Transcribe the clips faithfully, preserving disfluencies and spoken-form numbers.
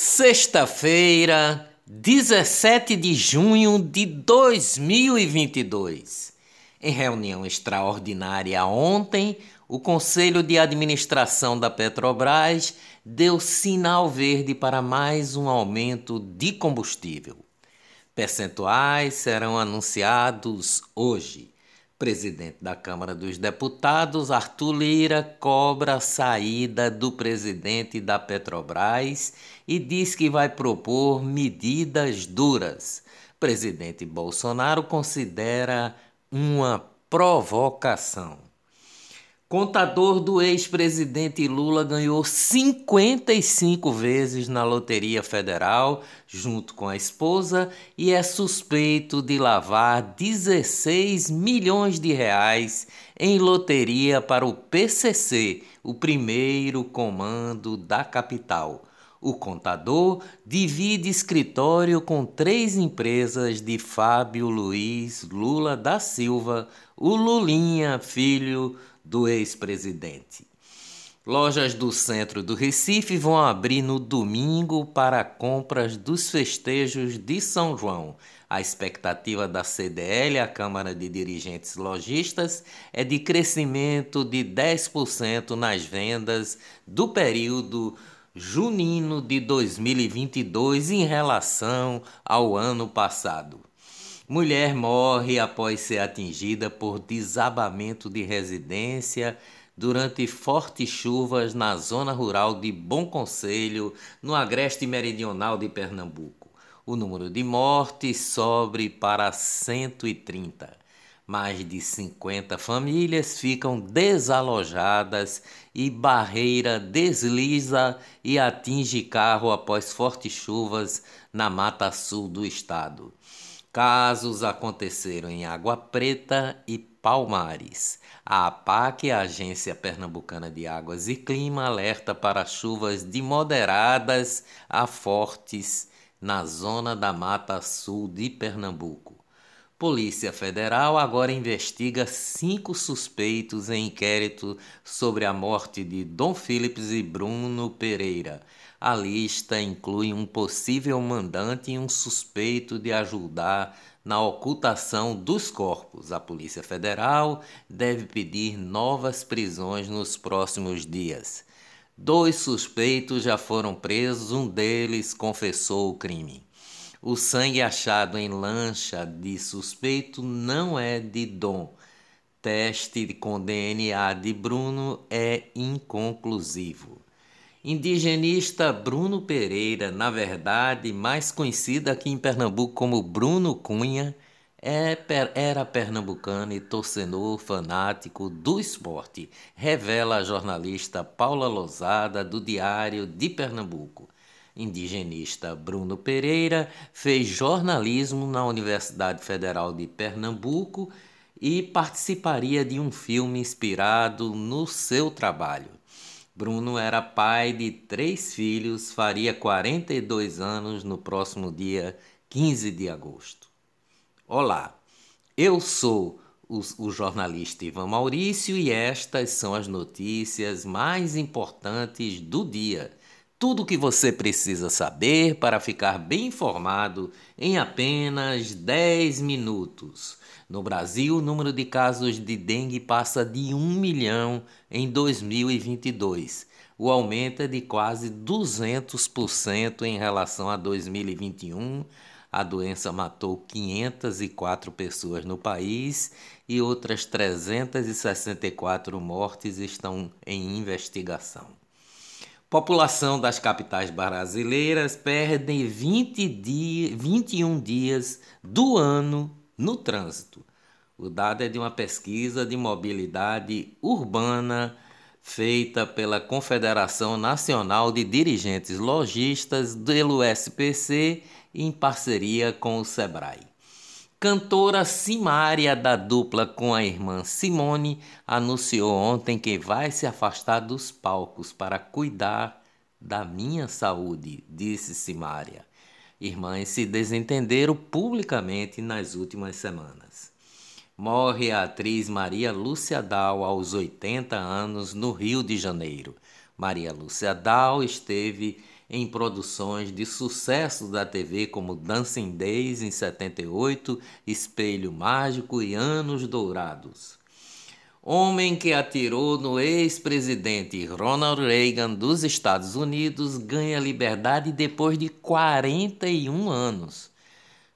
Sexta-feira, dezessete de junho de dois mil e vinte e dois. Em reunião extraordinária ontem, o Conselho de Administração da Petrobras deu sinal verde para mais um aumento de combustível. Percentuais serão anunciados hoje. Presidente da Câmara dos Deputados, Arthur Lira, cobra a saída do presidente da Petrobras e diz que vai propor medidas duras. Presidente Bolsonaro considera uma provocação. Contador do ex-presidente Lula ganhou cinquenta e cinco vezes na Loteria Federal, junto com a esposa, e é suspeito de lavar dezesseis milhões de reais em loteria para o P C C, o primeiro comando da capital. O contador divide escritório com três empresas de Fábio Luiz Lula da Silva, o Lulinha, filho do ex-presidente. Lojas do centro do Recife vão abrir no domingo para compras dos festejos de São João. A expectativa da C D L, a Câmara de Dirigentes Lojistas, é de crescimento de dez por cento nas vendas do período junino de dois mil e vinte e dois em relação ao ano passado. Mulher morre após ser atingida por desabamento de residência durante fortes chuvas na zona rural de Bom Conselho, no agreste meridional de Pernambuco. O número de mortes sobe para cento e trinta. Mais de cinquenta famílias ficam desalojadas e barreira desliza e atinge carro após fortes chuvas na Mata Sul do estado. Casos aconteceram em Água Preta e Palmares. A APAC, a Agência Pernambucana de Águas e Clima, alerta para chuvas de moderadas a fortes na zona da Mata Sul de Pernambuco. Polícia Federal agora investiga cinco suspeitos em inquérito sobre a morte de Dom Philips e Bruno Pereira. A lista inclui um possível mandante e um suspeito de ajudar na ocultação dos corpos. A Polícia Federal deve pedir novas prisões nos próximos dias. Dois suspeitos já foram presos, um deles confessou o crime. O sangue achado em lancha de suspeito não é de Dom. Teste com D N A de Bruno é inconclusivo. Indigenista Bruno Pereira, na verdade mais conhecido aqui em Pernambuco como Bruno Cunha, é, era pernambucano e torcedor fanático do esporte, revela a jornalista Paula Lozada do Diário de Pernambuco. Indigenista Bruno Pereira fez jornalismo na Universidade Federal de Pernambuco e participaria de um filme inspirado no seu trabalho. Bruno era pai de três filhos, faria quarenta e dois anos no próximo dia quinze de agosto. Olá, eu sou o, o jornalista Ivan Maurício e estas são as notícias mais importantes do dia. Tudo o que você precisa saber para ficar bem informado em apenas dez minutos. No Brasil, o número de casos de dengue passa de um milhão em dois mil e vinte e dois. O aumento é de quase duzentos por cento em relação a dois mil e vinte e um. A doença matou quinhentas e quatro pessoas no país e outras trezentas e sessenta e quatro mortes estão em investigação. População das capitais brasileiras perde vinte dias, vinte e um dias do ano no trânsito. O dado é de uma pesquisa de mobilidade urbana feita pela Confederação Nacional de Dirigentes Lojistas do S P C em parceria com o SEBRAE. Cantora Simária, da dupla com a irmã Simone, anunciou ontem que vai se afastar dos palcos para cuidar da minha saúde, disse Simária. Irmãs se desentenderam publicamente nas últimas semanas. Morre a atriz Maria Lúcia Dahl aos oitenta anos no Rio de Janeiro. Maria Lúcia Dahl esteve em produções de sucesso da T V como Dancing Days em setenta e oito, Espelho Mágico e Anos Dourados. Homem que atirou no ex-presidente Ronald Reagan dos Estados Unidos ganha liberdade depois de quarenta e um anos.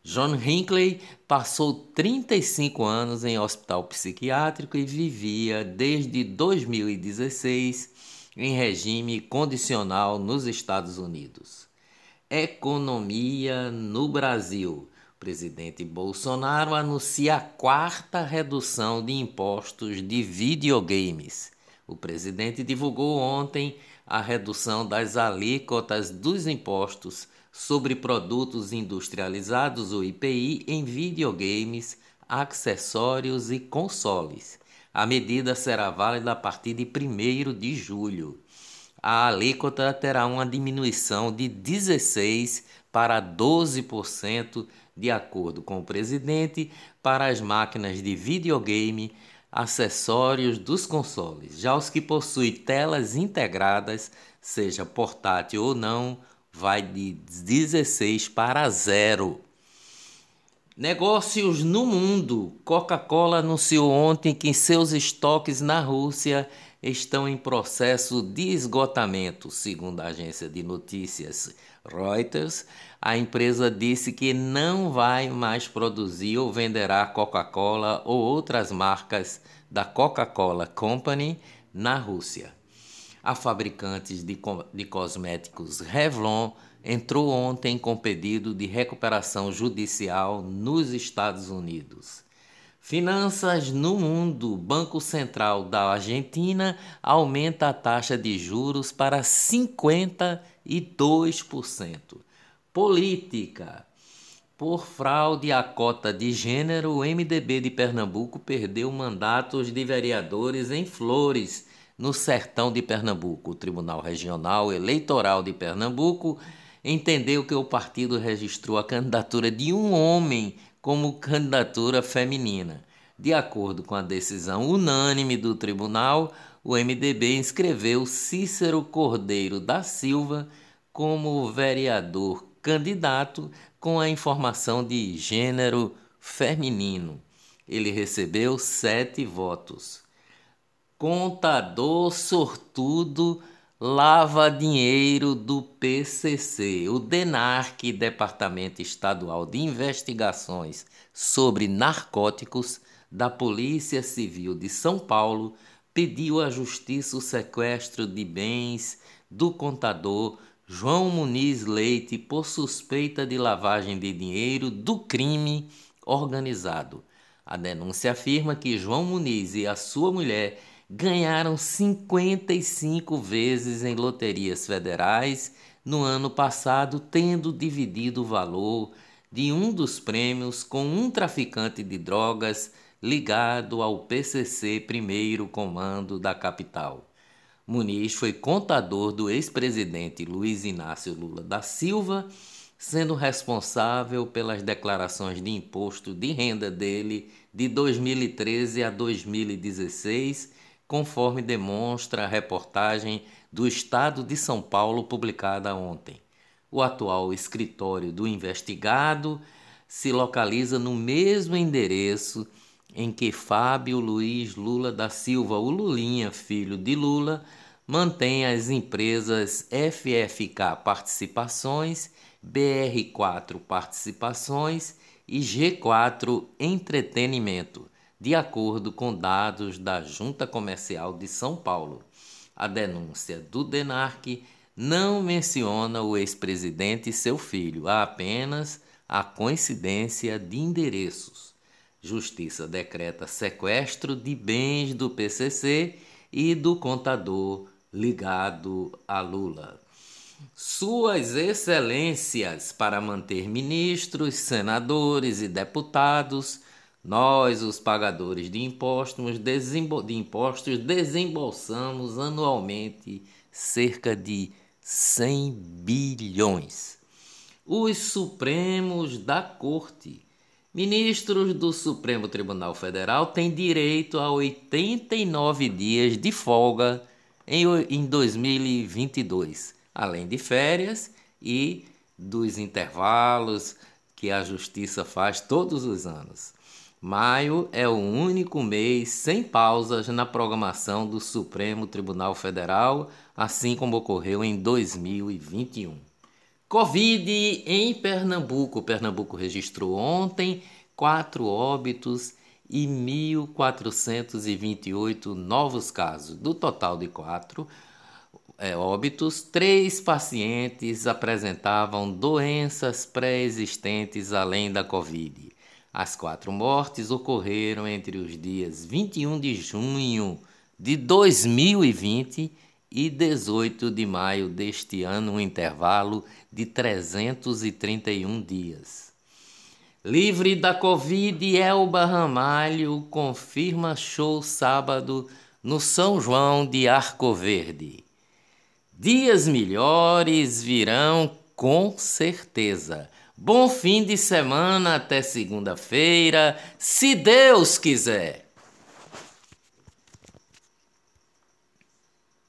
John Hinckley passou trinta e cinco anos em hospital psiquiátrico e vivia desde dois mil e dezesseis em regime condicional nos Estados Unidos. Economia no Brasil. O presidente Bolsonaro anuncia a quarta redução de impostos de videogames. O presidente divulgou ontem a redução das alíquotas dos impostos sobre produtos industrializados, o I P I, em videogames, acessórios e consoles. A medida será válida a partir de primeiro de julho. A alíquota terá uma diminuição de dezesseis por cento para doze por cento, de acordo com o presidente, para as máquinas de videogame, acessórios dos consoles. Já os que possuem telas integradas, seja portátil ou não, vai de dezesseis para zero. Negócios no mundo. Coca-Cola anunciou ontem que seus estoques na Rússia estão em processo de esgotamento. Segundo a agência de notícias Reuters, a empresa disse que não vai mais produzir ou venderá Coca-Cola ou outras marcas da Coca-Cola Company na Rússia. A fabricante de, co- de cosméticos Revlon entrou ontem com pedido de recuperação judicial nos Estados Unidos. Finanças no mundo. Banco Central da Argentina aumenta a taxa de juros para cinquenta e dois por cento. Política. Por fraude à cota de gênero, o M D B de Pernambuco perdeu mandatos de vereadores em Flores, no sertão de Pernambuco. O Tribunal Regional Eleitoral de Pernambuco entendeu que o partido registrou a candidatura de um homem como candidatura feminina. De acordo com a decisão unânime do tribunal, o M D B inscreveu Cícero Cordeiro da Silva como vereador candidato com a informação de gênero feminino. Ele recebeu sete votos. Contador sortudo lava dinheiro do P C C. O DENARC, Departamento Estadual de Investigações sobre Narcóticos da Polícia Civil de São Paulo, pediu à Justiça o sequestro de bens do contador João Muniz Leite por suspeita de lavagem de dinheiro do crime organizado. A denúncia afirma que João Muniz e a sua mulher ganharam cinquenta e cinco vezes em loterias federais no ano passado, tendo dividido o valor de um dos prêmios com um traficante de drogas ligado ao P C C, primeiro comando da capital. Muniz foi contador do ex-presidente Luiz Inácio Lula da Silva, sendo responsável pelas declarações de imposto de renda dele de dois mil e treze a dois mil e dezesseis, conforme demonstra a reportagem do Estado de São Paulo publicada ontem. O atual escritório do investigado se localiza no mesmo endereço em que Fábio Luiz Lula da Silva, o Lulinha, filho de Lula, mantém as empresas F F K Participações, B R quatro Participações e G quatro Entretenimento, de acordo com dados da Junta Comercial de São Paulo. A denúncia do DENARC não menciona o ex-presidente e seu filho, há apenas a coincidência de endereços. Justiça decreta sequestro de bens do P C C e do contador ligado a Lula. Suas Excelências, para manter ministros, senadores e deputados, nós, os pagadores de impostos, desembol- de impostos, desembolsamos anualmente cerca de cem bilhões. Os Supremos da Corte. Ministros do Supremo Tribunal Federal têm direito a oitenta e nove dias de folga em, em dois mil e vinte e dois. além de férias e dos intervalos que a justiça faz todos os anos. Maio é o único mês sem pausas na programação do Supremo Tribunal Federal, assim como ocorreu em dois mil e vinte e um. Covid em Pernambuco. Pernambuco registrou ontem quatro óbitos e mil quatrocentos e vinte e oito novos casos. Do total de quatro é, óbitos, três pacientes apresentavam doenças pré-existentes além da Covid. As quatro mortes ocorreram entre os dias vinte e um de junho de dois mil e vinte e dezoito de maio deste ano, um intervalo de trezentos e trinta e um dias. Livre da Covid, Elba Ramalho confirma show sábado no São João de Arco Verde. Dias melhores virão com certeza. Bom fim de semana até segunda-feira, se Deus quiser!